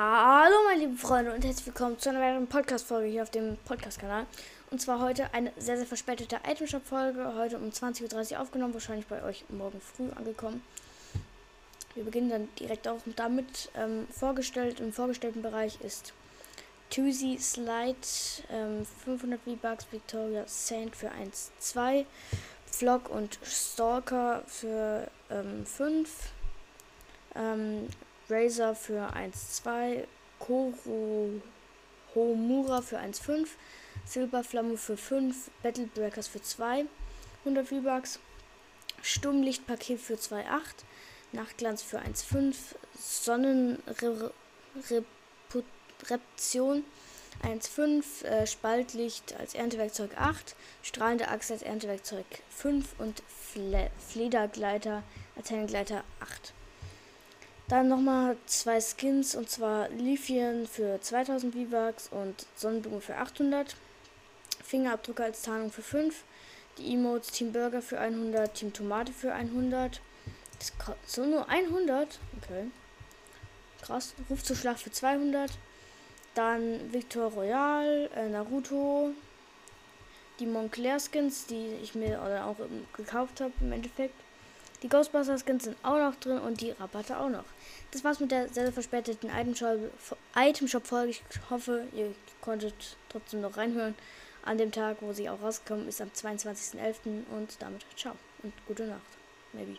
Hallo meine lieben Freunde und herzlich willkommen zu einer weiteren Podcast-Folge hier auf dem Podcast-Kanal. Und zwar heute eine sehr, sehr verspätete Itemshop-Folge, heute um 20:30 Uhr aufgenommen, wahrscheinlich bei euch morgen früh angekommen. Wir beginnen dann direkt auch damit. Im vorgestellten Bereich ist Tozy Slide, 500 V-Bucks, Victoria Sand für 1,2, Vlog und Stalker für 5, Razer für 1,2, Koro-Homura für 1,5, Silberflamme für 5, Battlebreakers für 2, 100 V-Bucks, Stummlichtpaket für 2,8, Nachtglanz für 1,5, Sonnenreption 1,5, Spaltlicht als Erntewerkzeug 8, Strahlende Achse als Erntewerkzeug 5 und Fledergleiter als Hellengleiter 8. Dann nochmal zwei Skins, und zwar Lithian für 2000 V-Bucks und Sonnenblume für 800. Fingerabdrucker als Tarnung für 5. Die Emotes Team Burger für 100, Team Tomate für 100. Das kostet so nur 100? Okay. Krass. Ruf zur Schlacht für 200. Dann Victor Royal, Naruto. Die Moncler Skins, die ich mir auch gekauft habe im Endeffekt. Die Ghostbuster Skins sind auch noch drin und die Rabatte auch noch. Das war's mit der sehr verspäteten Itemshop-Folge. Ich hoffe, ihr konntet trotzdem noch reinhören. An dem Tag, wo sie auch rausgekommen ist, am 22.11. Und damit ciao und gute Nacht. Maybe.